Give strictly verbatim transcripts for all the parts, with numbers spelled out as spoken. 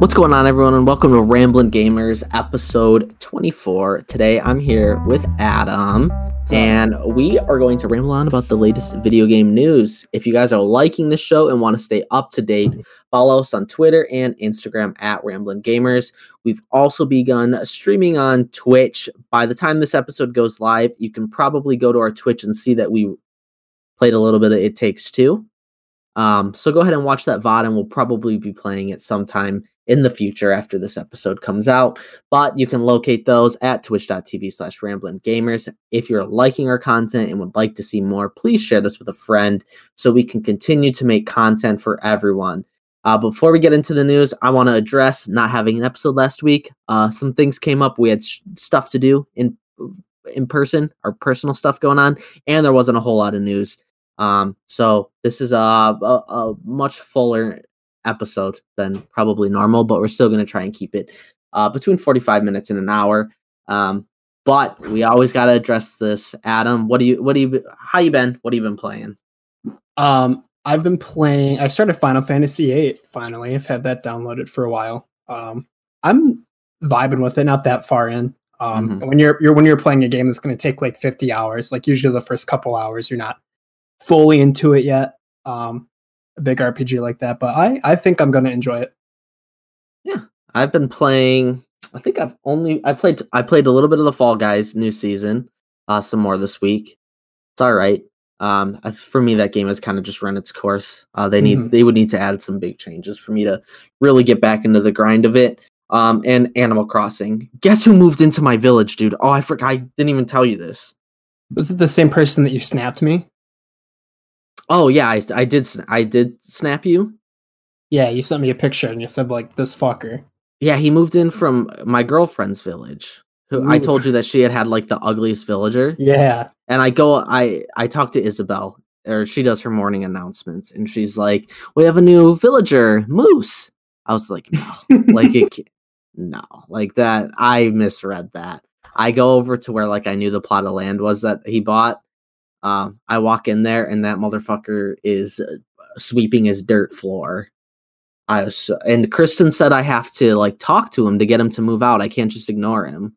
What's going on, everyone, and welcome to Ramblin' Gamers episode twenty-four. Today I'm here with Adam, and we are going to ramble on about the latest video game news. If you guys are liking this show and want to stay up to date, follow us on Twitter and Instagram at Ramblin' Gamers. We've also begun streaming on Twitch. By the time this episode goes live, you can probably go to our Twitch and see that we played a little bit of It Takes Two. Um, so go ahead and watch that V O D, and we'll probably be playing it sometime in the future after this episode comes out. But you can locate those at twitch.tv slash Ramblin' Gamers. If you're liking our content and would like to see more, please share this with a friend so we can continue to make content for everyone. Uh, before we get into the news, I want to address not having an episode last week. Uh, some things came up. We had sh- stuff to do in, in person, our personal stuff going on, and there wasn't a whole lot of news. Um, so this is a, a, a much fuller episode than probably normal, but we're still going to try and keep it uh, between forty-five minutes and an hour. Um, but we always got to address this. Adam, what do you, what do you, how you been? What have you been playing? Um, I've been playing, I started Final Fantasy eight finally. I've had that downloaded for a while. Um, I'm vibing with it, not that far in. Um, mm-hmm. when you're, you're, when you're playing a game that's going to take like fifty hours, like usually the first couple hours, you're not fully into it yet, um a big R P G like that, but i i think I'm gonna enjoy it. Yeah, I've been playing, i think i've only i played i played a little bit of the Fall Guys new season, uh some more this week. It's all right. Um I, for me, that game has kind of just run its course. uh they need mm-hmm. They would need to add some big changes for me to really get back into the grind of it. Um and Animal Crossing, guess who moved into my village, dude? Oh, I forgot, I didn't even tell you this. Was it the same person that you snapped me? Oh yeah, I, I did. I did snap you. Yeah, you sent me a picture and you said like this fucker. Yeah, he moved in from my girlfriend's village. Who Ooh. I told you that she had had like the ugliest villager. Yeah, and I go, I I talk to Isabel, or she does her morning announcements, and she's like, "We have a new villager, Moose." I was like, "No, like it, can't. no, like that." I misread that. I go over to where like I knew the plot of land was that he bought. Uh, I walk in there and that motherfucker is uh, sweeping his dirt floor. I was so, and Kristen said I have to like talk to him to get him to move out. I can't just ignore him.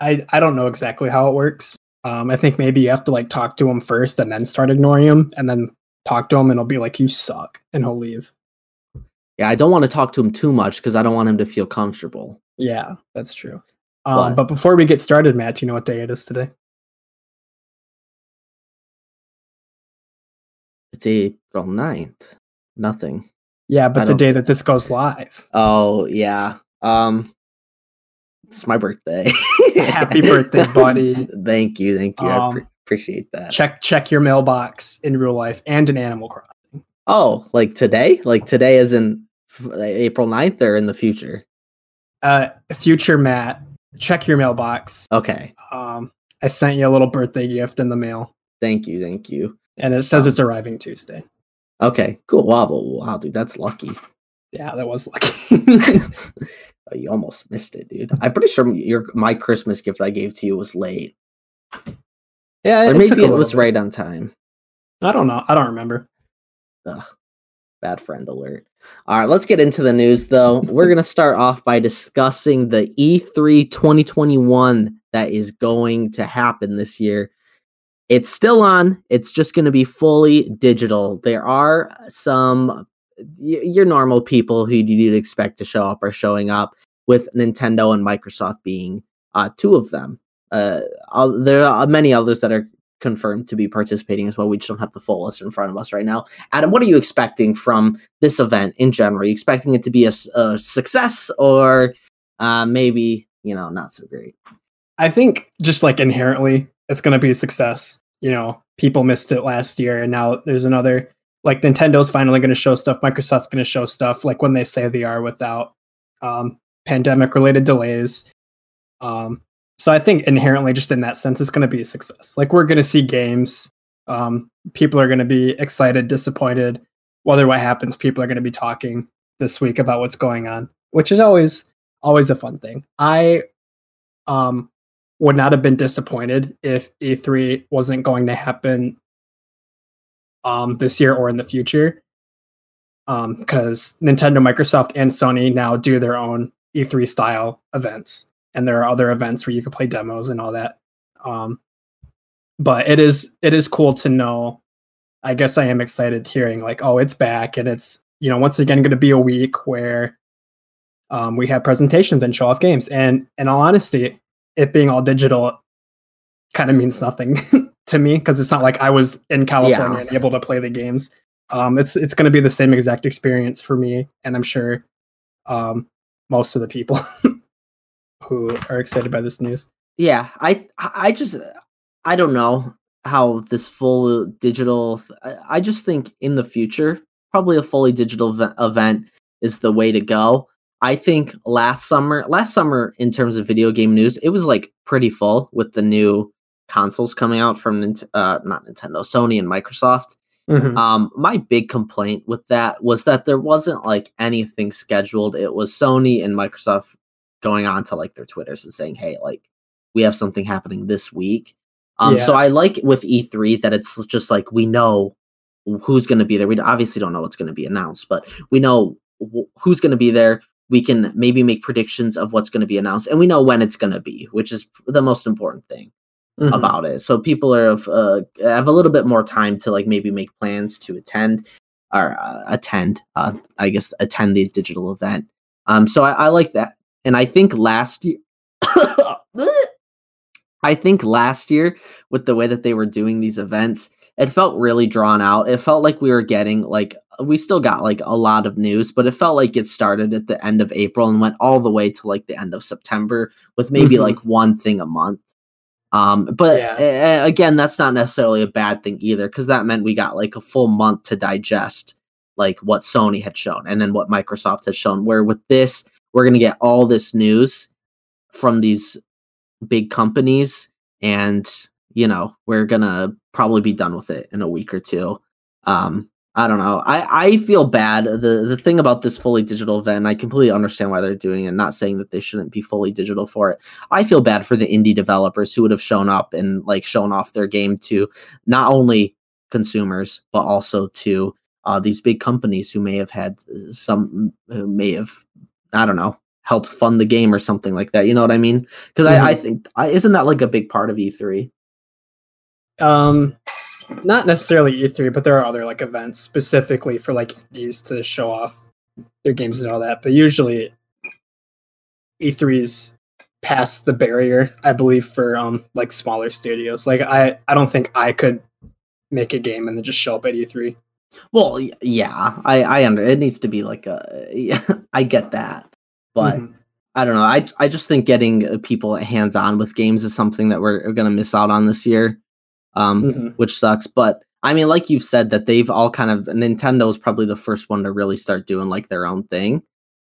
I I don't know exactly how it works. Um, I think maybe you have to like talk to him first and then start ignoring him and then talk to him and he'll be like, "You suck," and he'll leave. Yeah, I don't want to talk to him too much because I don't want him to feel comfortable. Yeah, that's true. Um, but, but before we get started, Matt, you know what day it is today? It's April ninth. Nothing. Yeah, but the day that this goes live. Oh, yeah. Um, it's my birthday. Happy birthday, buddy. Thank you. Thank you. Um, I pre- appreciate that. Check check your mailbox in real life and in Animal Crossing. Oh, like today? Like today is in April ninth or in the future? Uh, future Matt. Check your mailbox. Okay. Um, I sent you a little birthday gift in the mail. Thank you. Thank you. And it says it's arriving Tuesday. Okay, cool. Wow, wow, dude, that's lucky. Yeah, that was lucky. Oh, you almost missed it, dude. I'm pretty sure your my Christmas gift I gave to you was late. Yeah, or it maybe it was bit. Right on time. I don't know. I don't remember. Ugh, bad friend alert. All right, let's get into the news, though. We're going to start off by discussing the E three twenty twenty-one that is going to happen this year. It's still on. It's just going to be fully digital. There are some y- your normal people who you'd expect to show up are showing up, with Nintendo and Microsoft being uh, two of them. Uh, there are many others that are confirmed to be participating as well. We just don't have the full list in front of us right now. Adam, what are you expecting from this event in general? Are you expecting it to be a, a success or uh, maybe, you know, not so great? I think just like inherently it's going to be a success. You know, people missed it last year, and now there's another, like, Nintendo's finally going to show stuff, Microsoft's going to show stuff, like when they say they are without um, pandemic-related delays. Um, so I think inherently, just in that sense, it's going to be a success. Like, we're going to see games. Um, people are going to be excited, disappointed. Whether what happens, people are going to be talking this week about what's going on, which is always, always a fun thing. I um. would not have been disappointed if E three wasn't going to happen um, this year or in the future. um, because Nintendo, Microsoft, and Sony now do their own E three style events, and there are other events where you can play demos and all that. Um, but it is it is cool to know. I guess I am excited hearing like, oh, it's back, and it's, you know, once again going to be a week where um, we have presentations and show off games. And in all honesty, it being all digital kind of means nothing to me, because it's not like I was in California yeah. and able to play the games. Um, it's it's going to be the same exact experience for me, and I'm sure um, most of the people who are excited by this news. Yeah, I I just I don't know how this full digital. I just think in the future, probably a fully digital v- event is the way to go. I think last summer, last summer in terms of video game news, it was like pretty full with the new consoles coming out from uh, not Nintendo, Sony and Microsoft. Mm-hmm. Um, my big complaint with that was that there wasn't like anything scheduled. It was Sony and Microsoft going on to like their Twitters and saying, hey, like we have something happening this week. Um, yeah. So I like with E three that it's just like, we know who's going to be there. We obviously don't know what's going to be announced, but we know wh- who's going to be there. We can maybe make predictions of what's going to be announced, and we know when it's going to be, which is the most important thing mm-hmm. about it. So people are of, uh, have a little bit more time to like maybe make plans to attend or uh, attend, uh, I guess, attend the digital event. Um, so I, I like that. And I think last year, I think last year with the way that they were doing these events, it felt really drawn out. It felt like we were getting like, we still got like a lot of news, but it felt like it started at the end of April and went all the way to like the end of September with maybe mm-hmm. like one thing a month. Um, but yeah. a- again, that's not necessarily a bad thing either, because that meant we got like a full month to digest like what Sony had shown and then what Microsoft had shown, where with this, we're going to get all this news from these big companies, and you know, we're going to probably be done with it in a week or two. Um, I don't know. I, I feel bad. The the thing about this fully digital event, I completely understand why they're doing it. Not saying that they shouldn't be fully digital for it. I feel bad for the indie developers who would have shown up and like shown off their game to not only consumers, but also to uh, these big companies who may have had some, who may have, I don't know, helped fund the game or something like that. You know what I mean? Because mm-hmm. I, I think, I, isn't that like a big part of E three? Um... Not necessarily E three, but there are other like events specifically for like indies to show off their games and all that. But usually E three's past the barrier, I believe, for um like smaller studios. Like I, I don't think I could make a game and then just show up at E three. Well, yeah, I, I under it needs to be like a yeah, I get that, but. Mm-hmm. I don't know. I I just think getting people hands on with games is something that we're gonna miss out on this year. Um, mm-hmm. which sucks, but I mean, like you've said, that they've all kind of, Nintendo's probably the first one to really start doing like their own thing.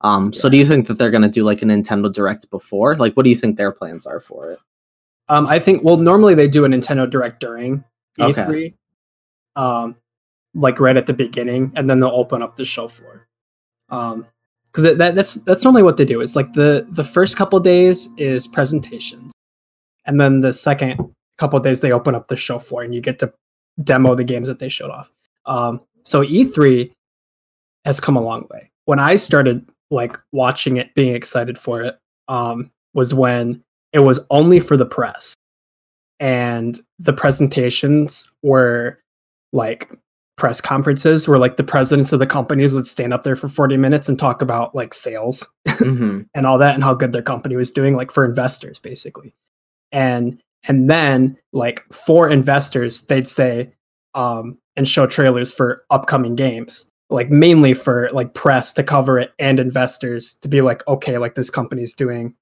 Um, yeah. So do you think that they're going to do like a Nintendo Direct before? Like, what do you think their plans are for it? Um, I think, well, normally they do a Nintendo Direct during E three, okay. um, like right at the beginning, and then they'll open up the show floor. Um, because that, that's, that's normally what they do. It's like the, the first couple days is presentations, and then the second couple of days they open up the show floor and you get to demo the games that they showed off. Um, so E three has come a long way. When I started like watching it, being excited for it, um, was when it was only for the press, and the presentations were like press conferences where like the presidents of the companies would stand up there for forty minutes and talk about like sales mm-hmm. and all that, and how good their company was doing, like for investors basically. And And then, like, for investors, they'd say, um, and show trailers for upcoming games, like, mainly for, like, press to cover it and investors to be like, okay, like, this company's doing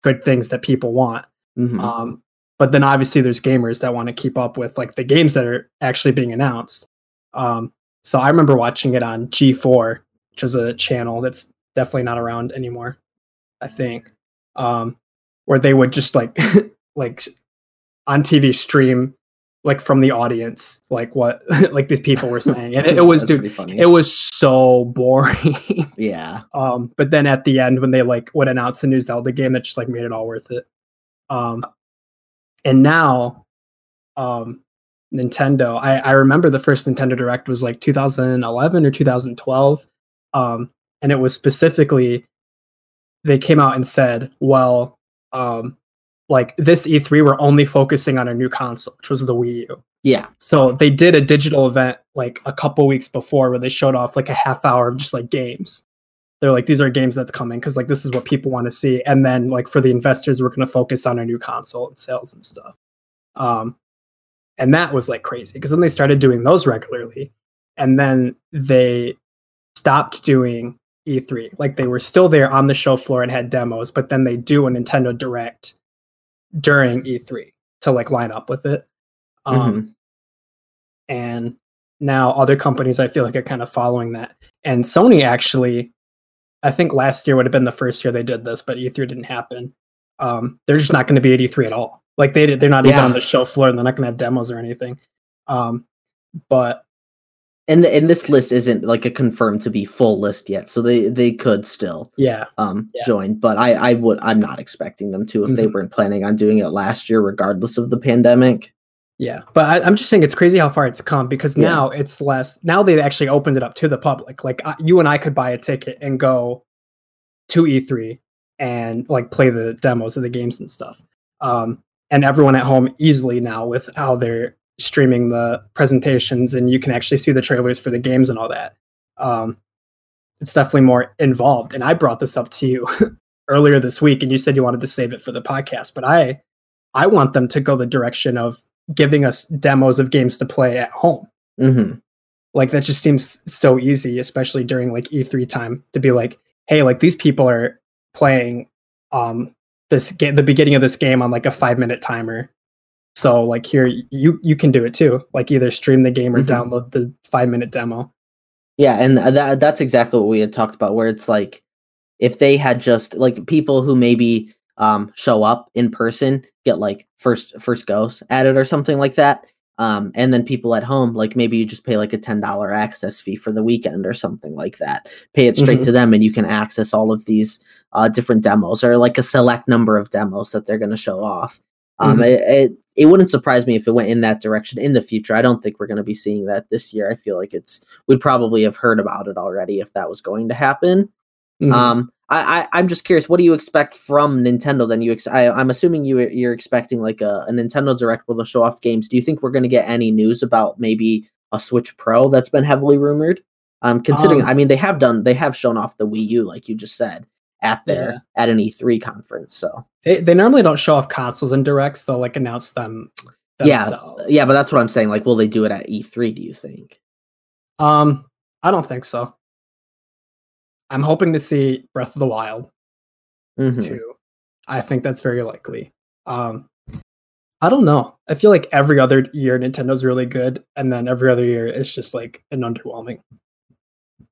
good things that people want. Mm-hmm. Um, but then, obviously, there's gamers that want to keep up with, like, the games that are actually being announced. Um, so I remember watching it on G four, which is a channel that's definitely not around anymore, I think, um, where they would just, like, like... on T V stream, like from the audience, like what, like these people were saying, and it, it was, dude, funny. It was so boring. yeah. Um, but then at the end, when they like would announce a new Zelda game, it just like made it all worth it. Um, and now, um, Nintendo. I, I remember the first Nintendo Direct was like two thousand eleven or two thousand twelve. Um, and it was specifically, they came out and said, well, um, like this E three, we're only focusing on a new console, which was the Wii U. Yeah. So they did a digital event like a couple weeks before where they showed off like a half hour of just like games. They're like, these are games that's coming because like this is what people want to see. And then like for the investors, we're going to focus on a new console and sales and stuff. Um, and that was like crazy because then they started doing those regularly. And then they stopped doing E three. Like they were still there on the show floor and had demos, but then they do a Nintendo Direct during E three to like line up with it. Um, mm-hmm. And now other companies, I feel like, are kind of following that. And Sony actually, I think last year would have been the first year they did this, but E three didn't happen. Um, they're just not going to be at E three at all. Like they, they're not yeah. even on the show floor, and they're not going to have demos or anything. Um, but and the, and this list isn't like a confirmed to be full list yet, so they, they could still yeah um yeah. join. But I, I would I'm not expecting them to if mm-hmm. they weren't planning on doing it last year, regardless of the pandemic. Yeah, but I, I'm just saying it's crazy how far it's come because yeah. now it's less. Now they've actually opened it up to the public. Like I, you and I could buy a ticket and go to E three and like play the demos of the games and stuff. Um, and everyone at home easily now with how they're streaming the presentations and you can actually see the trailers for the games and all that. Um, it's definitely more involved. And I brought this up to you earlier this week, and you said you wanted to save it for the podcast. But I, I want them to go the direction of giving us demos of games to play at home. Mm-hmm. Like that just seems so easy, especially during like E three time, to be like, hey, like these people are playing um this game, the beginning of this game on like a five minute timer. So like here you, you can do it too. Like either stream the game or mm-hmm. download the five minute demo. Yeah. And that that's exactly what we had talked about, where it's like, if they had just like people who maybe Um, show up in person, get like first first goes at it or something like that. Um, and then people at home, like maybe you just pay like a ten dollars access fee for the weekend or something like that. Pay it straight mm-hmm. to them and you can access all of these uh, different demos or like a select number of demos that they're going to show off. Um, mm-hmm. it, it, it wouldn't surprise me if it went in that direction in the future. I don't think we're going to be seeing that this year. I feel like it's we'd probably have heard about it already if that was going to happen. Mm-hmm. Um, I, I, I'm just curious, what do you expect from Nintendo then? You ex- I, I'm assuming you, you're expecting like a, a Nintendo Direct where they'll show off games. Do you think we're going to get any news about maybe a Switch Pro that's been heavily rumored? Um, considering, um, I mean, they have done, they have shown off the Wii U, like you just said, at their yeah. at an E three conference. So they, they normally don't show off consoles in Directs. They'll like announce them themselves. Yeah, yeah, but that's what I'm saying. Like, will they do it at E three, do you think? Um, I don't think so. I'm hoping to see Breath of the Wild mm-hmm. too. I think that's very likely. Um, I don't know. I feel like every other year Nintendo's really good, and then every other year it's just like an underwhelming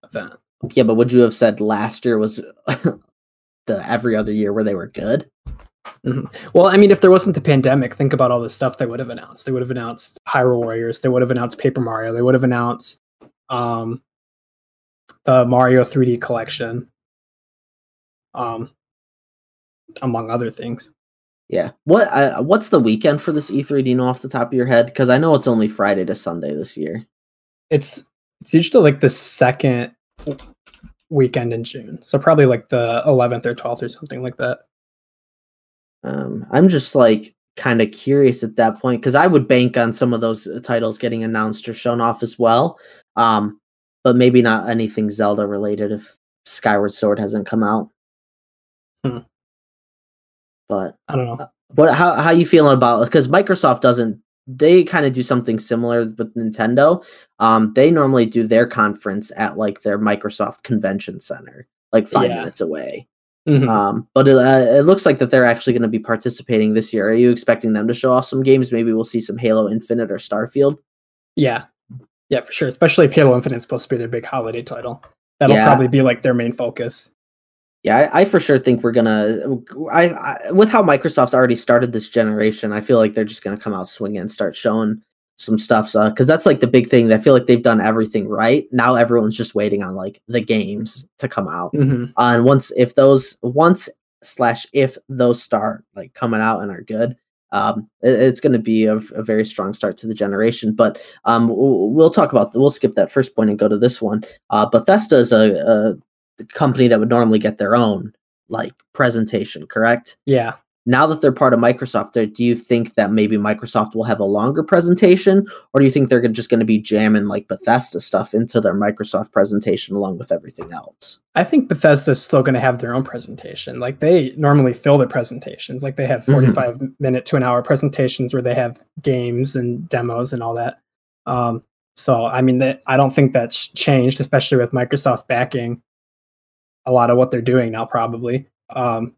event. Yeah, but would you have said last year was the every other year where they were good? Mm-hmm. Well, I mean, if there wasn't the pandemic, think about all the stuff they would have announced. They would have announced Hyrule Warriors. They would have announced Paper Mario. They would have announced... Um, the Mario three D collection, um, among other things. Yeah. What uh, what's the weekend for this E three? Do you know off the top of your head? Because I know it's only Friday to Sunday this year. It's it's usually like the second weekend in June, so probably like the eleventh or twelfth or something like that. Um, I'm just like kind of curious at that point because I would bank on some of those titles getting announced or shown off as well. Um. But maybe not anything Zelda related if Skyward Sword hasn't come out. Hmm. But I don't know. But how how you feeling about it? Because Microsoft doesn't. They kind of do something similar with Nintendo. Um, they normally do their conference at like their Microsoft Convention Center, like five yeah. minutes away. Mm-hmm. Um, but it, uh, it looks like that they're actually going to be participating this year. Are you expecting them to show off some games? Maybe we'll see some Halo Infinite or Starfield. Yeah. Yeah, for sure. Especially if Halo Infinite is supposed to be their big holiday title. That'll yeah. probably be like their main focus. Yeah, I, I for sure think we're going to... I with how Microsoft's already started this generation, I feel like they're just going to come out swinging and start showing some stuff. Because uh, that's like the big thing. I feel like they've done everything right. Now everyone's just waiting on like the games to come out. Mm-hmm. Uh, and once if those... Once slash if those start like coming out and are good, um, it, it's going to be a, a very strong start to the generation. But um, we'll talk about, we'll skip that first point and go to this one. Uh, Bethesda is a, a company that would normally get their own like presentation, correct? Yeah. Now that they're part of Microsoft, do you think that maybe Microsoft will have a longer presentation, or do you think they're just going to be jamming like Bethesda stuff into their Microsoft presentation along with everything else? I think Bethesda's still going to have their own presentation. Like they normally fill their presentations. Like they have forty-five mm-hmm. minute to an hour presentations where they have games and demos and all that. Um, so, I mean, that, I don't think that's changed, especially with Microsoft backing a lot of what they're doing now, probably. Um,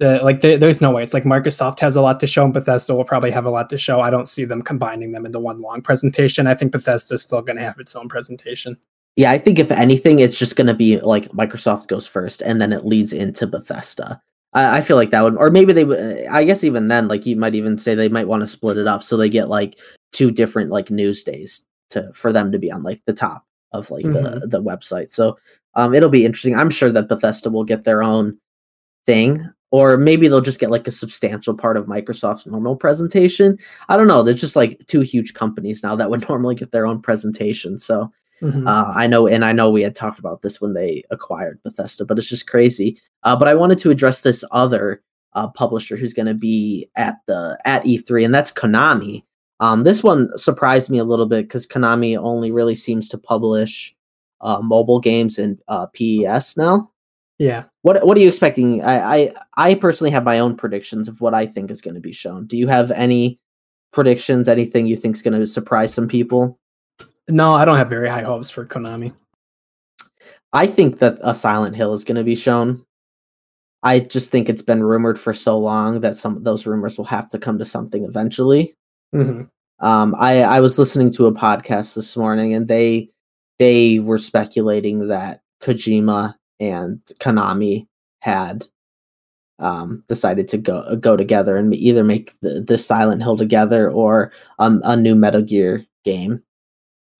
The, like they, there's no way. It's like Microsoft has a lot to show and Bethesda will probably have a lot to show. I don't see them combining them into one long presentation. I think Bethesda is still going to have its own presentation. Yeah, I think if anything, it's just going to be like Microsoft goes first and then it leads into Bethesda. I, I feel like that would, or maybe they would, I guess even then, like you might even say they might want to split it up so they get like two different like news days to for them to be on like the top of like mm-hmm. the, the website. So um, it'll be interesting. I'm sure that Bethesda will get their own thing. Or maybe they'll just get like a substantial part of Microsoft's normal presentation. I don't know. There's just like two huge companies now that would normally get their own presentation. So mm-hmm. uh, I know, and I know we had talked about this when they acquired Bethesda, but it's just crazy. Uh, but I wanted to address this other uh, publisher who's going to be at the at E three, and that's Konami. Um, this one surprised me a little bit because Konami only really seems to publish uh, mobile games and uh, P E S now. Yeah. What What are you expecting? I, I I personally have my own predictions of what I think is going to be shown. Do you have any predictions? Anything you think is going to surprise some people? No, I don't have very high hopes for Konami. I think that a Silent Hill is going to be shown. I just think it's been rumored for so long that some of those rumors will have to come to something eventually. Mm-hmm. Um, I I was listening to a podcast this morning and they they were speculating that Kojima and Konami had um, decided to go go together and either make the, the Silent Hill together or um, a new Metal Gear game.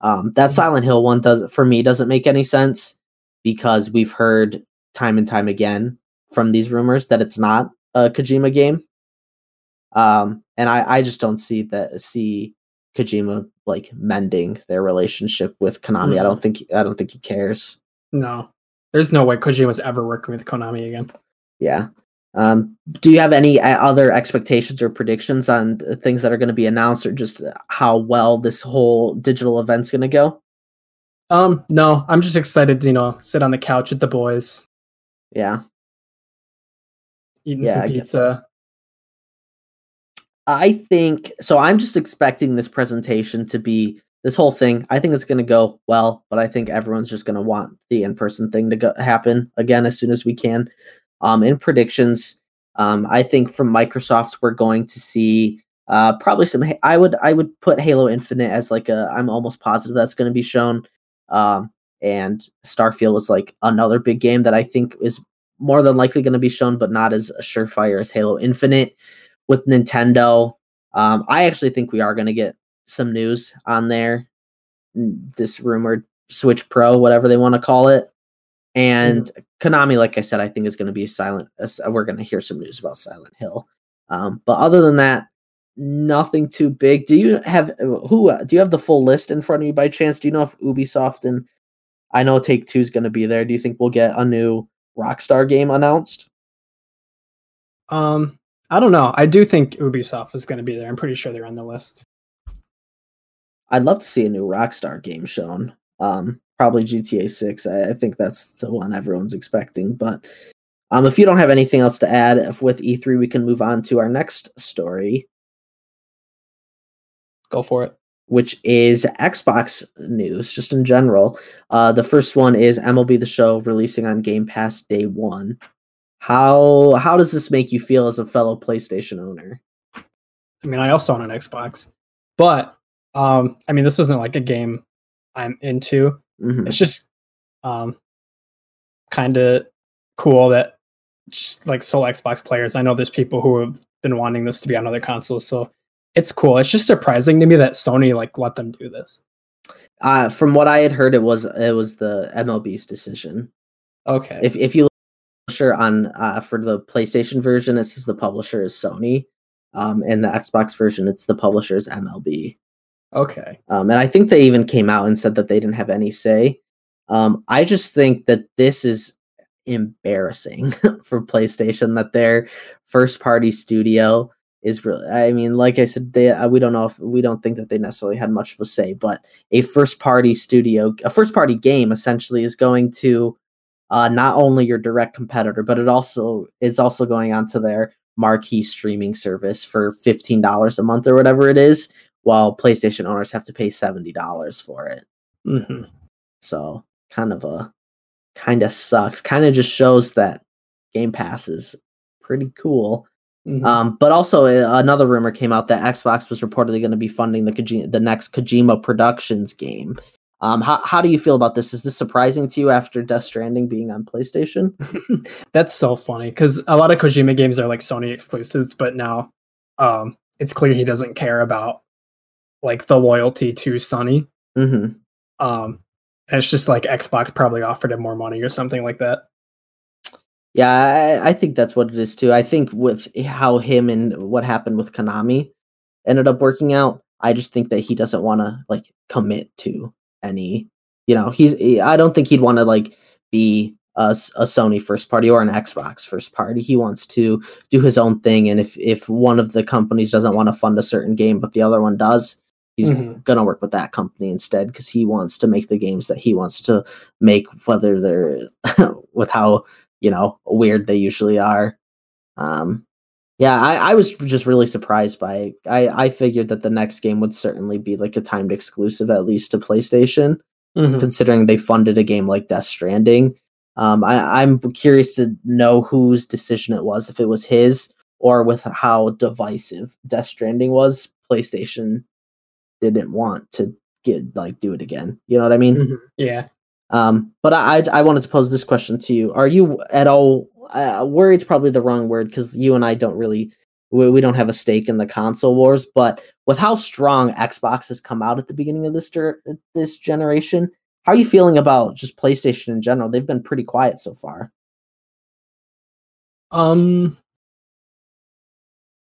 Um, that Silent Hill one does for me doesn't make any sense because we've heard time and time again from these rumors that it's not a Kojima game, um, and I, I just don't see that see Kojima like mending their relationship with Konami. Mm. I don't think I don't think he cares. No. There's no way Kojima's ever working with Konami again. Yeah. Um, do you have any other expectations or predictions on things that are going to be announced or just how well this whole digital event's going to go? Um, no, I'm just excited to, you know, sit on the couch with the boys. Yeah. Eating yeah, some pizza. I, I think, so I'm just expecting this presentation to be This whole thing, I think it's going to go well, but I think everyone's just going to want the in-person thing to go- happen again as soon as we can. Um, in predictions, um, I think from Microsoft, we're going to see uh, probably some. I would I would put Halo Infinite as like a. I'm almost positive that's going to be shown. Um, and Starfield is like another big game that I think is more than likely going to be shown, but not as surefire as Halo Infinite. With Nintendo, um, I actually think we are going to get some news on there, this rumored Switch Pro, whatever they want to call it. And Konami, like I said, I think is going to be silent. We're going to hear some news about Silent Hill. Um, but other than that, nothing too big. Do you have who? Do you have the full list in front of you by chance? Do you know if Ubisoft and I know Take Two is going to be there? Do you think we'll get a new Rockstar game announced? Um, I don't know. I do think Ubisoft is going to be there. I'm pretty sure they're on the list. I'd love to see a new Rockstar game shown. Um, probably G T A six. I, I think that's the one everyone's expecting. But um, if you don't have anything else to add, if with E three, we can move on to our next story. Go for it. Which is Xbox news, just in general. Uh, the first one is M L B The Show releasing on Game Pass day one. How how does this make you feel as a fellow PlayStation owner? I mean, I also own an Xbox, but Um, I mean, this isn't like a game I'm into. Mm-hmm. It's just um, kind of cool that just like sole Xbox players. I know there's people who have been wanting this to be on other consoles, so it's cool. It's just surprising to me that Sony like let them do this. Uh, from what I had heard, it was it was the M L B's decision. Okay. If if you look at the publisher on uh, for the PlayStation version, it says the publisher is Sony. Um, in the Xbox version, it's the publisher's M L B. Okay. Um, and I think they even came out and said that they didn't have any say. Um, I just think that this is embarrassing for PlayStation, that their first party studio is really, I mean, like I said, they, uh, we don't know if we don't think that they necessarily had much of a say, but a first party studio, a first party game essentially is going to uh, not only your direct competitor, but it also is also going onto their marquee streaming service for fifteen dollars a month or whatever it is, while PlayStation owners have to pay seventy dollars for it. Mm-hmm. So kind of a kind of sucks. Kind of just shows that Game Pass is pretty cool. Mm-hmm. Um, but also uh, another rumor came out that Xbox was reportedly going to be funding the Kojima, the next Kojima Productions game. Um, how how do you feel about this? Is this surprising to you after Death Stranding being on PlayStation? That's so funny because a lot of Kojima games are like Sony exclusives, but now um, it's clear he doesn't care about like the loyalty to Sony. Mm-hmm. Um, and it's just like Xbox probably offered him more money or something like that. Yeah, I, I think that's what it is too. I think with how him and what happened with Konami ended up working out, I just think that he doesn't want to like commit to any, you know, he's, I don't think he'd want to like be a, a Sony first party or an Xbox first party. He wants to do his own thing. And if, if one of the companies doesn't want to fund a certain game, but the other one does, he's mm-hmm. going to work with that company instead because he wants to make the games that he wants to make, whether they're with how, you know, weird they usually are. Um, Yeah, I, I was just really surprised by it. I, I figured that the next game would certainly be like a timed exclusive, at least to PlayStation, mm-hmm. considering they funded a game like Death Stranding. Um, I, I'm curious to know whose decision it was, if it was his or with how divisive Death Stranding was, PlayStation didn't want to get like do it again. You know what I mean? Mm-hmm. Yeah. Um, but I, I wanted to pose this question to you. Are you at all uh, worried's probably the wrong word because you and I don't really we, we don't have a stake in the console wars. But with how strong Xbox has come out at the beginning of this ger- this generation, how are you feeling about just PlayStation in general? They've been pretty quiet so far. Um,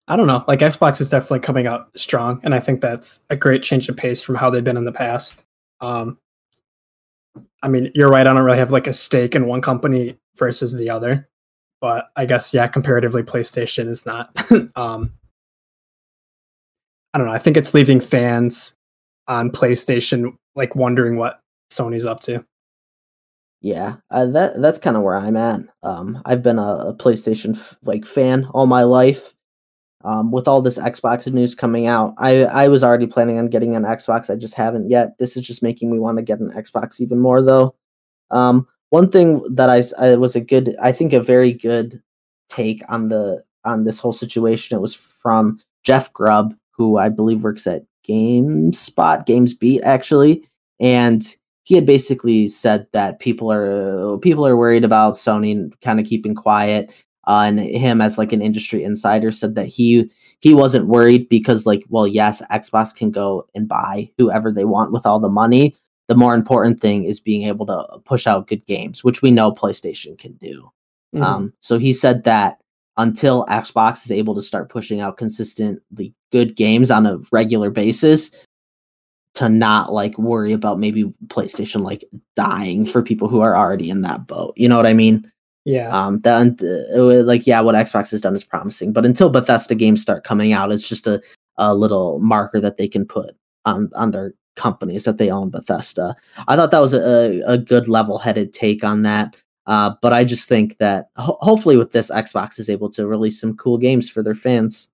I don't know. Like Xbox is definitely coming out strong, and I think that's a great change of pace from how they've been in the past. Um. I mean, you're right. I don't really have like a stake in one company versus the other, but I guess, yeah, comparatively PlayStation is not, um, I don't know. I think it's leaving fans on PlayStation, like wondering what Sony's up to. Yeah, uh, that that's kind of where I'm at. Um, I've been a, a PlayStation f- like fan all my life. Um, with all this Xbox news coming out, I, I was already planning on getting an Xbox. I just haven't yet. This is just making me want to get an Xbox even more, though. Um, one thing that I, I was a good, I think a very good take on the on this whole situation. It was from Jeff Grubb, who I believe works at GameSpot, GamesBeat, actually, and he had basically said that people are people are worried about Sony kind of keeping quiet. Uh, and him as like an industry insider said that he he wasn't worried because like, well, yes, Xbox can go and buy whoever they want with all the money. The more important thing is being able to push out good games, which we know PlayStation can do. Mm-hmm. Um, so he said that until Xbox is able to start pushing out consistently good games on a regular basis, to not like worry about maybe PlayStation like dying for people who are already in that boat. You know what I mean? Yeah. Um. That uh, like yeah, what Xbox has done is promising, but until Bethesda games start coming out, it's just a, a little marker that they can put on on their companies that they own Bethesda. I thought that was a a good level-headed take on that. Uh. But I just think that ho- hopefully with this, Xbox is able to release some cool games for their fans.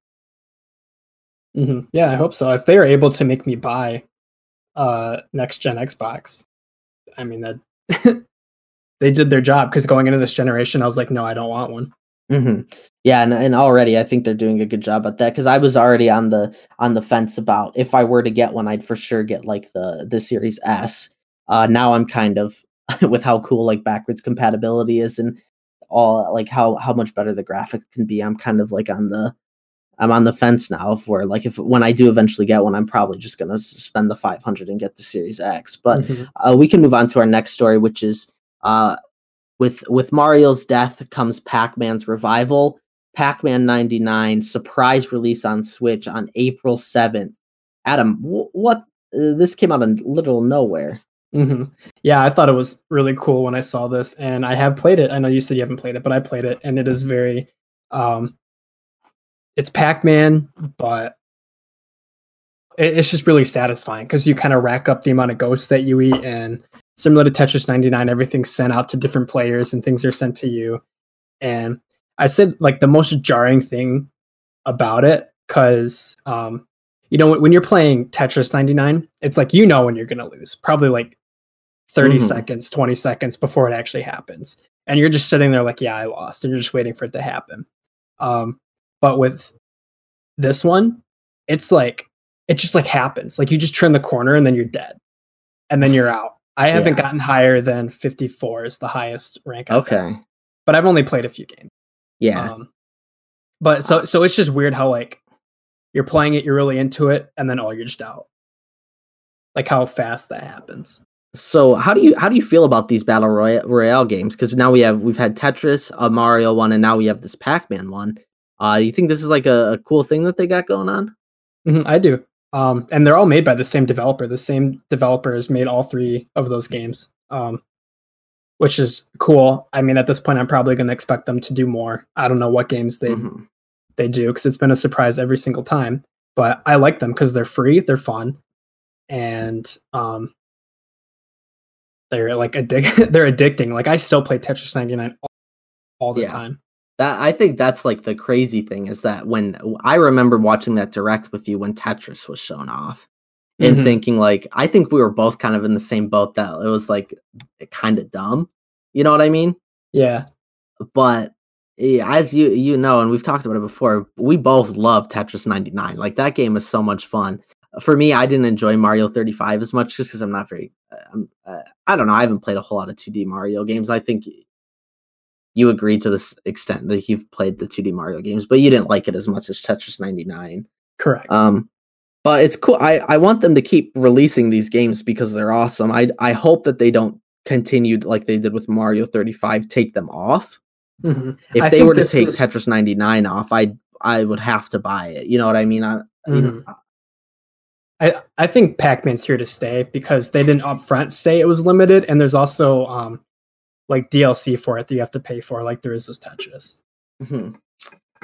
Mm-hmm. Yeah, I hope so. If they are able to make me buy, uh, next gen Xbox, I mean that. They did their job because going into this generation, I was like, no, I don't want one. Mm-hmm. Yeah, and, and already I think they're doing a good job at that because I was already on the on the fence about if I were to get one, I'd for sure get like the the Series S. Uh, now I'm kind of with how cool like backwards compatibility is and all like how how much better the graphics can be. I'm kind of like on the I'm on the fence now of where like if when I do eventually get one, I'm probably just gonna spend the five hundred and get the Series X. But mm-hmm. uh, we can move on to our next story, which is. Uh, with with Mario's death comes Pac-Man's revival. Pac-Man ninety-nine surprise release on Switch on April seventh. Adam, wh- what? Uh, this came out in literal nowhere. Mm-hmm. Yeah, I thought it was really cool when I saw this, and I have played it. I know you said you haven't played it, but I played it, and it is very... Um, it's Pac-Man, but it, it's just really satisfying because you kind of rack up the amount of ghosts that you eat, and similar to Tetris ninety-nine, everything's sent out to different players, and things are sent to you. And I said, like, the most jarring thing about it, because, um, you know, when you're playing Tetris ninety-nine, it's like, you know, when you're going to lose, probably like thirty mm-hmm. seconds, twenty seconds before it actually happens. And you're just sitting there like, yeah, I lost. And you're just waiting for it to happen. Um, but with this one, it's like, it just like happens. Like, you just turn the corner and then you're dead and then you're out. I haven't yeah. gotten higher than fifty-four is the highest rank. I've okay. Got, but I've only played a few games. Yeah. Um, but so, so it's just weird how, like, you're playing it, you're really into it, and then, oh, you're just out. Like, how fast that happens. So how do you how do you feel about these battle roy- royale games? Because now we have we've had Tetris, a Mario one, and now we have this Pac-Man one. Uh, do you think this is like a, a cool thing that they got going on? Mm-hmm, I do. Um, and they're all made by the same developer. The same developer has made all three of those games, um, which is cool. I mean, at this point, I'm probably going to expect them to do more. I don't know what games they. Mm-hmm. They do, because it's been a surprise every single time. But I like them because they're free, they're fun, and um, they're like addic- they're addicting. Like, I still play Tetris ninety-nine all, all the yeah. time. That I think that's like the crazy thing is that when I remember watching that direct with you when Tetris was shown off, and mm-hmm. thinking like, I think we were both kind of in the same boat that it was like kind of dumb. You know what I mean? Yeah. But. Yeah, as you you know, and we've talked about it before, we both love Tetris ninety-nine. Like, that game is so much fun. For me, I didn't enjoy Mario thirty-five as much just because I'm not very... I'm, uh, I don't know, I haven't played a whole lot of two D Mario games. I think you agree to this extent that you've played the two D Mario games, but you didn't like it as much as Tetris ninety-nine. Correct. Um, but it's cool. I, I want them to keep releasing these games because they're awesome. I, I hope that they don't continue like they did with Mario thirty-five, take them off. Mm-hmm. If I they were to take is... Tetris ninety-nine off, I I would have to buy it. You know what I mean? I I, mean, mm-hmm. I, I think Pac-Man's here to stay because they didn't upfront say it was limited, and there's also um like D L C for it that you have to pay for, like there is those Tetris. Mm-hmm.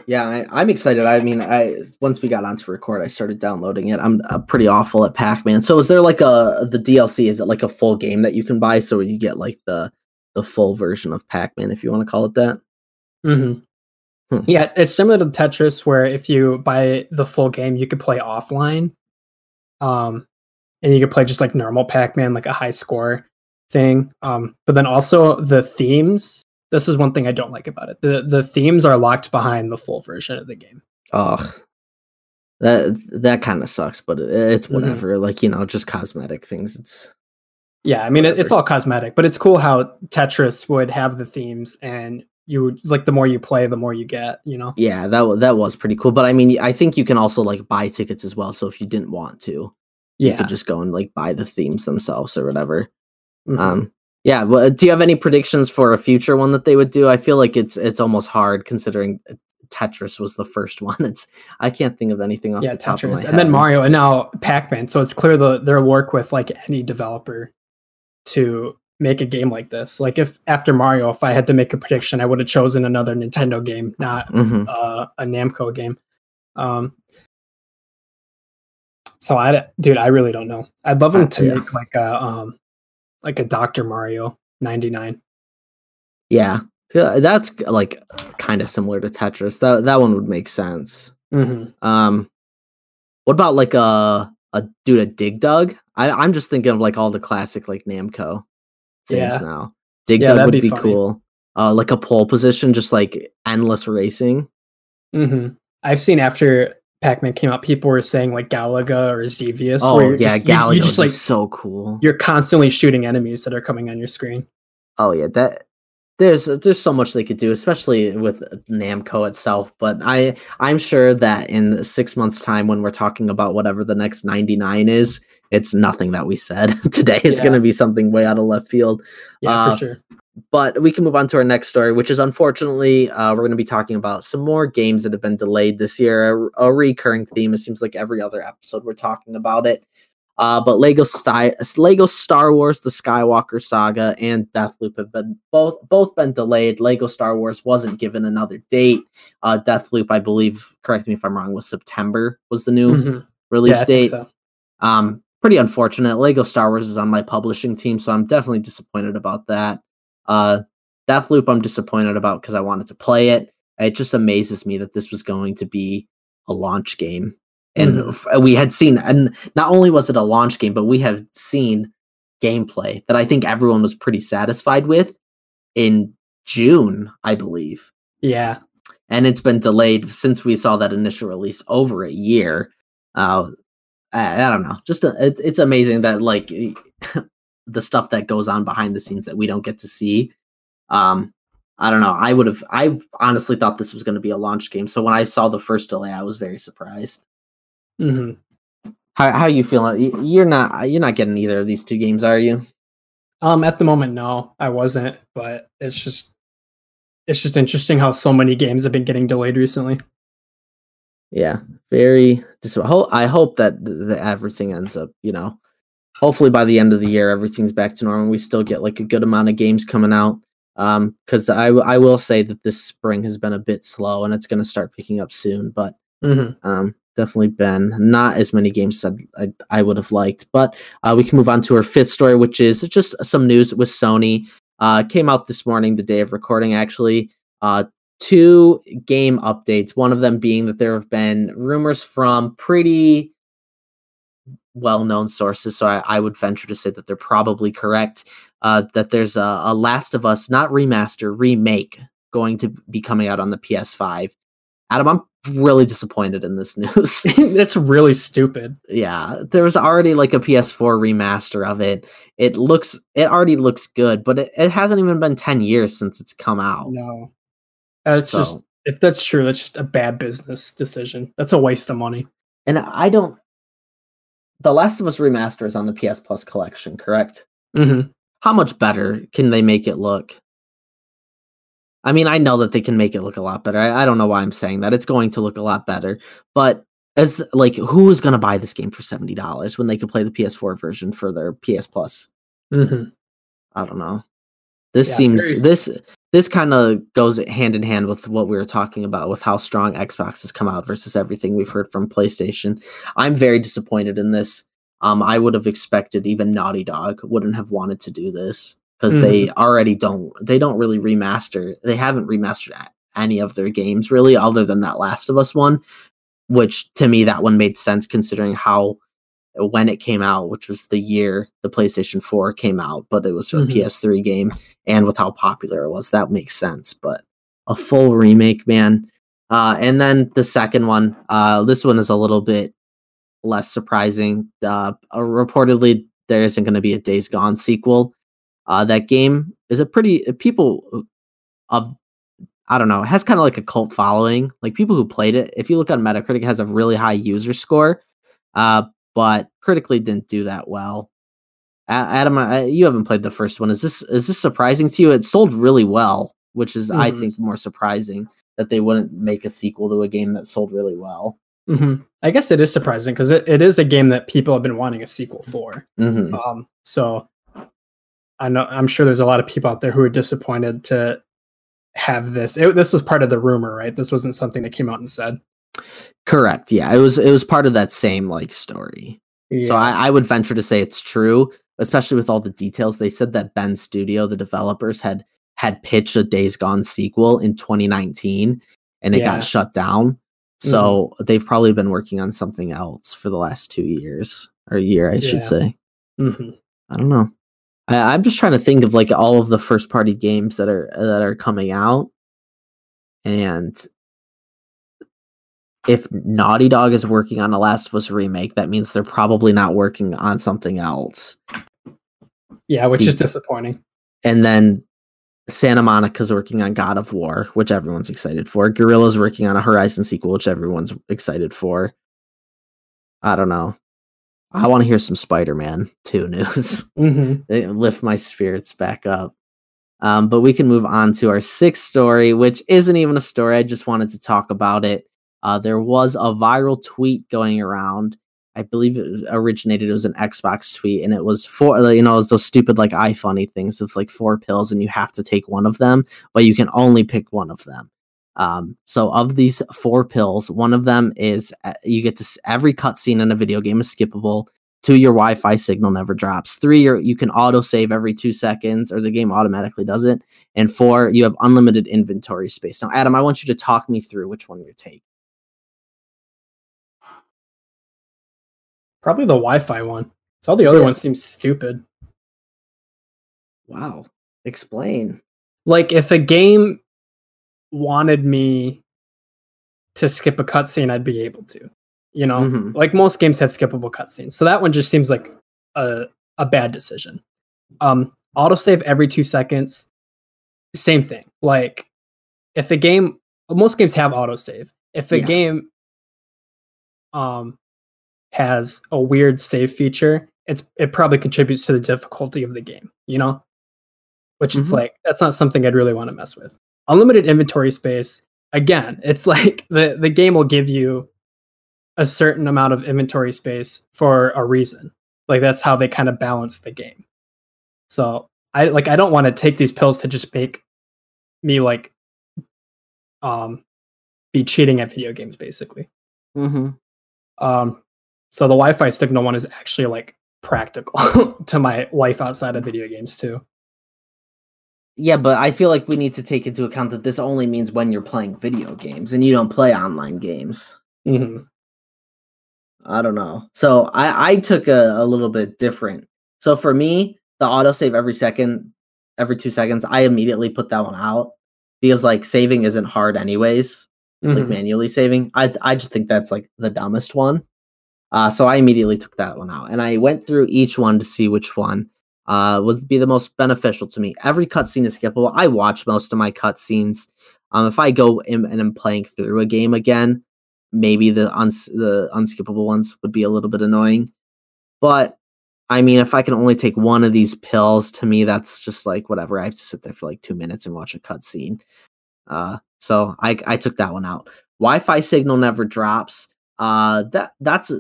Yeah, I, I'm excited. I mean, I once we got on to record, I started downloading it. I'm uh, pretty awful at Pac-Man. So is there like a the D L C? Is it like a full game that you can buy? So you get like the the full version of Pac-Man, if you want to call it that. Mm-hmm. Hmm. Yeah, it's similar to Tetris, where if you buy the full game, you could play offline, um, and you could play just like normal Pac-Man, like a high score thing. Um, but then also the themes. This is one thing I don't like about it. the The themes are locked behind the full version of the game. Ugh, that that kind of sucks. But it, it's whatever. Mm-hmm. Like, you know, just cosmetic things. It's yeah. I mean, it, it's all cosmetic, but it's cool how Tetris would have the themes and. You would like the more you play, the more you get, you know? Yeah, that, w- that was pretty cool. But I mean, I think you can also like buy tickets as well. So if you didn't want to, yeah. you could just go and like buy the themes themselves or whatever. Mm-hmm. Um, yeah. Well, do you have any predictions for a future one that they would do? I feel like it's, it's almost hard considering Tetris was the first one. It's, I can't think of anything off yeah, the top Tetris. of my head. And then Mario and now Pac-Man. So it's clear the, their work with like any developer to make a game like this. Like, if after Mario, if I had to make a prediction, I would have chosen another Nintendo game, not mm-hmm. uh, a Namco game. Um, so I, dude, I really don't know. I'd love them to yeah. make like a, um, like a Doctor Mario ninety-nine. Yeah. That's like kind of similar to Tetris. That, that one would make sense. Mm-hmm. Um, what about like a, a dude, a Dig Dug? I, I'm just thinking of like all the classic, like Namco. Things yeah. now. Dig yeah, Dug would be, be cool. Uh, like a pole position, just like endless racing. Mm-hmm. I've seen after Pac-Man came out, people were saying like Galaga or Xevious. Oh where yeah, just, Galaga you, just, like, is so cool. You're constantly shooting enemies that are coming on your screen. Oh yeah, that there's there's so much they could do, especially with Namco itself. But I I'm sure that in six months' time, when we're talking about whatever the next ninety-nine is. It's nothing that we said today. It's yeah. going to be something way out of left field. Yeah, uh, for sure. But we can move on to our next story, which is, unfortunately, uh, we're going to be talking about some more games that have been delayed this year. A, a recurring theme. It seems like every other episode we're talking about it. Uh, but Lego, Sti- Lego Star Wars, The Skywalker Saga, and Deathloop have been both both been delayed. Lego Star Wars wasn't given another date. Uh, Deathloop, I believe, correct me if I'm wrong, was September was the new mm-hmm. release yeah, date. I think so. Um, pretty unfortunate. Lego Star Wars is on my publishing team, so I'm definitely disappointed about that. Uh, Deathloop, I'm disappointed about because I wanted to play it. It just amazes me that this was going to be a launch game. And mm-hmm. we had seen, and not only was it a launch game, but we have seen gameplay that I think everyone was pretty satisfied with in June, I believe. Yeah. And it's been delayed since we saw that initial release over a year. Uh, I, I don't know. Just a, it, it's amazing that, like, the stuff that goes on behind the scenes that we don't get to see. Um, I don't know. I would have, I honestly thought this was going to be a launch game. So when I saw the first delay, I was very surprised. Mm-hmm. How how are you feeling? You're not you're not getting either of these two games, are you? Um, at the moment, no, I wasn't. But it's just it's just interesting how so many games have been getting delayed recently. Yeah, very. Dis- I hope that the, everything ends up, you know, hopefully by the end of the year everything's back to normal. We still get like a good amount of games coming out. Um, because I I will say that this spring has been a bit slow and it's going to start picking up soon. But mm-hmm. um. Definitely been not as many games that I, I would have liked, but uh, we can move on to our fifth story, which is just some news with Sony. Uh, came out this morning, the day of recording, actually. Uh, two game updates, one of them being that there have been rumors from pretty well-known sources, so I, I would venture to say that they're probably correct, uh, that there's a, a Last of Us, not remaster, remake, going to be coming out on the P S five. Adam, I'm really disappointed in this news. That's really stupid. Yeah, there was already like a P S four remaster of it. It looks, it already looks good, but it, it hasn't even been ten years since it's come out. No, that's so. Just if that's true, that's just a bad business decision. That's a waste of money. And I don't. The Last of Us remaster is on the P S Plus collection, correct? Mm-hmm. How much better can they make it look? I mean, I know that they can make it look a lot better. I, I don't know why I'm saying that. It's going to look a lot better. But as like, who is going to buy this game for seventy dollars when they could play the P S four version for their P S Plus? Mm-hmm. I don't know. This yeah, seems this this kind of goes hand in hand with what we were talking about with how strong Xbox has come out versus everything we've heard from PlayStation. I'm very disappointed in this. Um, I would have expected even Naughty Dog wouldn't have wanted to do this. Because they mm. already don't, they don't really remaster. They haven't remastered any of their games really, other than that Last of Us one, which to me that one made sense considering how when it came out, which was the year the PlayStation four came out, but it was a mm-hmm. P S three game, and with how popular it was, that makes sense. But a full remake, man. Uh, and then the second one, uh, this one is a little bit less surprising. Uh, reportedly, there isn't going to be a Days Gone sequel. Uh, that game is a pretty people of I don't know, it has kind of like a cult following, like people who played it. If you look on Metacritic, it has a really high user score, uh, but critically didn't do that well. Adam, you haven't played the first one. Is this is this surprising to you? It sold really well, which is mm-hmm. I think more surprising that they wouldn't make a sequel to a game that sold really well. Mm-hmm. I guess it is surprising because it, it is a game that people have been wanting a sequel for. Mm-hmm. Um, so. I know, I'm sure there's a lot of people out there who are disappointed to have this. It, this was part of the rumor, right? This wasn't something that came out and said. Correct. Yeah, it was. It was part of that same like story. Yeah. So I, I would venture to say it's true, especially with all the details. They said that Ben Studio, the developers, had had pitched a Days Gone sequel in twenty nineteen, and it yeah. got shut down. So mm-hmm. they've probably been working on something else for the last two years or a year, I yeah. should say. Mm-hmm. I don't know. I, I'm just trying to think of like all of the first party games that are that are coming out, and if Naughty Dog is working on a Last of Us remake, that means they're probably not working on something else. Yeah, which Be- is disappointing. And then Santa Monica's working on God of War, which everyone's excited for. Guerrilla's working on a Horizon sequel, which everyone's excited for. I don't know. I want to hear some Spider-Man two news. Mm-hmm. Lift my spirits back up. Um, but we can move on to our sixth story, which isn't even a story. I just wanted to talk about it. Uh, there was a viral tweet going around. I believe it originated, it was an Xbox tweet, and it was four, you know, it was those stupid, like, iFunny things of, like, four pills, and you have to take one of them, but you can only pick one of them. Um, so of these four pills, one of them is, uh, you get to, every cutscene in a video game is skippable. Two, your Wi-Fi signal never drops. Three, your, you can auto-save every two seconds, or the game automatically does it. And four, you have unlimited inventory space. Now, Adam, I want you to talk me through which one you take. Probably the Wi-Fi one. So all the other yeah. ones seem stupid. Wow. Explain. Like, if a game wanted me to skip a cutscene, I'd be able to. You know, mm-hmm. like most games have skippable cutscenes. So that one just seems like a a bad decision. Um, autosave every two seconds. Same thing. Like, if a game, most games have autosave. If a yeah. game, um. has a weird save feature, it's it probably contributes to the difficulty of the game, you know? Which mm-hmm. is like, that's not something I'd really want to mess with. Unlimited inventory space, again, it's like the, the game will give you a certain amount of inventory space for a reason. Like, that's how they kind of balance the game. So I like I don't want to take these pills to just make me like um be cheating at video games, basically. Mm-hmm. Um So the Wi-Fi signal one is actually like practical to my life outside of video games too. Yeah, but I feel like we need to take into account that this only means when you're playing video games and you don't play online games. Mm-hmm. I don't know. So I, I took a, a little bit different. So for me, the autosave every second, every two seconds, I immediately put that one out because like saving isn't hard anyways, mm-hmm. like manually saving. I I just think that's like the dumbest one. Uh, so I immediately took that one out, and I went through each one to see which one uh, would be the most beneficial to me. Every cutscene is skippable. I watch most of my cutscenes. Um, if I go in and I'm playing through a game again, maybe the uns- the unskippable ones would be a little bit annoying. But I mean, if I can only take one of these pills, to me that's just like whatever. I have to sit there for like two minutes and watch a cutscene. Uh, so I I took that one out. Wi-Fi signal never drops. Uh, that that's.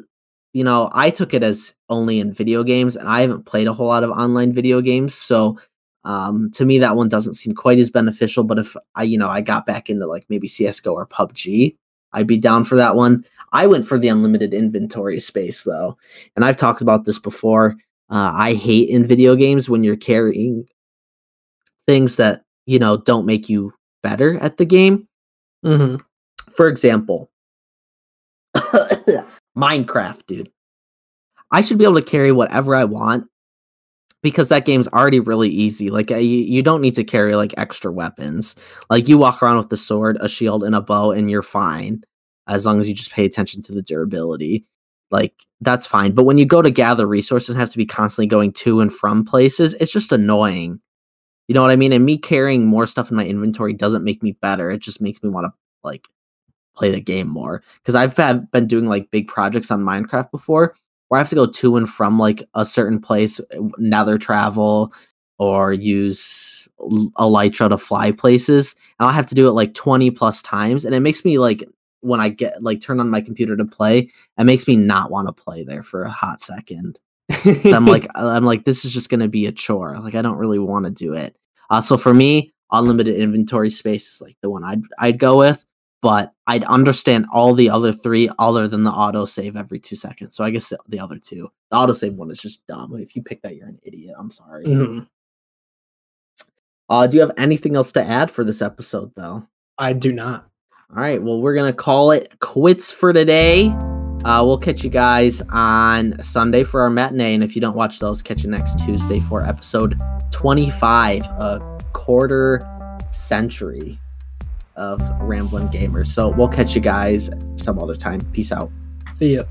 You know, I took it as only in video games, and I haven't played a whole lot of online video games. So um, to me, that one doesn't seem quite as beneficial. But if I, you know, I got back into like maybe C S G O or P U B G, I'd be down for that one. I went for the unlimited inventory space, though. And I've talked about this before. Uh, I hate in video games when you're carrying things that, you know, don't make you better at the game. Mm-hmm. For example, Minecraft, dude. I should be able to carry whatever I want because that game's already really easy. Like, you, you don't need to carry, like, extra weapons. Like, you walk around with a sword, a shield, and a bow, and you're fine as long as you just pay attention to the durability. Like, that's fine. But when you go to gather resources and have to be constantly going to and from places, it's just annoying. You know what I mean? And me carrying more stuff in my inventory doesn't make me better. It just makes me want to, like, play the game more, because I've had, been doing like big projects on Minecraft before where I have to go to and from like a certain place, nether travel, or use Elytra to fly places, and I'll have to do it like twenty plus times, and it makes me like, when I get like turn on my computer to play, it makes me not want to play there for a hot second. So I'm like I'm like this is just going to be a chore, like I don't really want to do it. Uh, so for me, unlimited inventory space is like the one I'd I'd go with. But I'd understand all the other three other than the autosave every two seconds. So I guess the, the other two. The autosave one is just dumb. If you pick that, you're an idiot. I'm sorry. Mm-hmm. Uh, do you have anything else to add for this episode, though? I do not. All right. Well, we're going to call it quits for today. Uh, we'll catch you guys on Sunday for our matinee. And if you don't watch those, catch you next Tuesday for episode twenty-five, a quarter century of Ramblin' Gamers. So we'll catch you guys some other time. Peace out. See ya.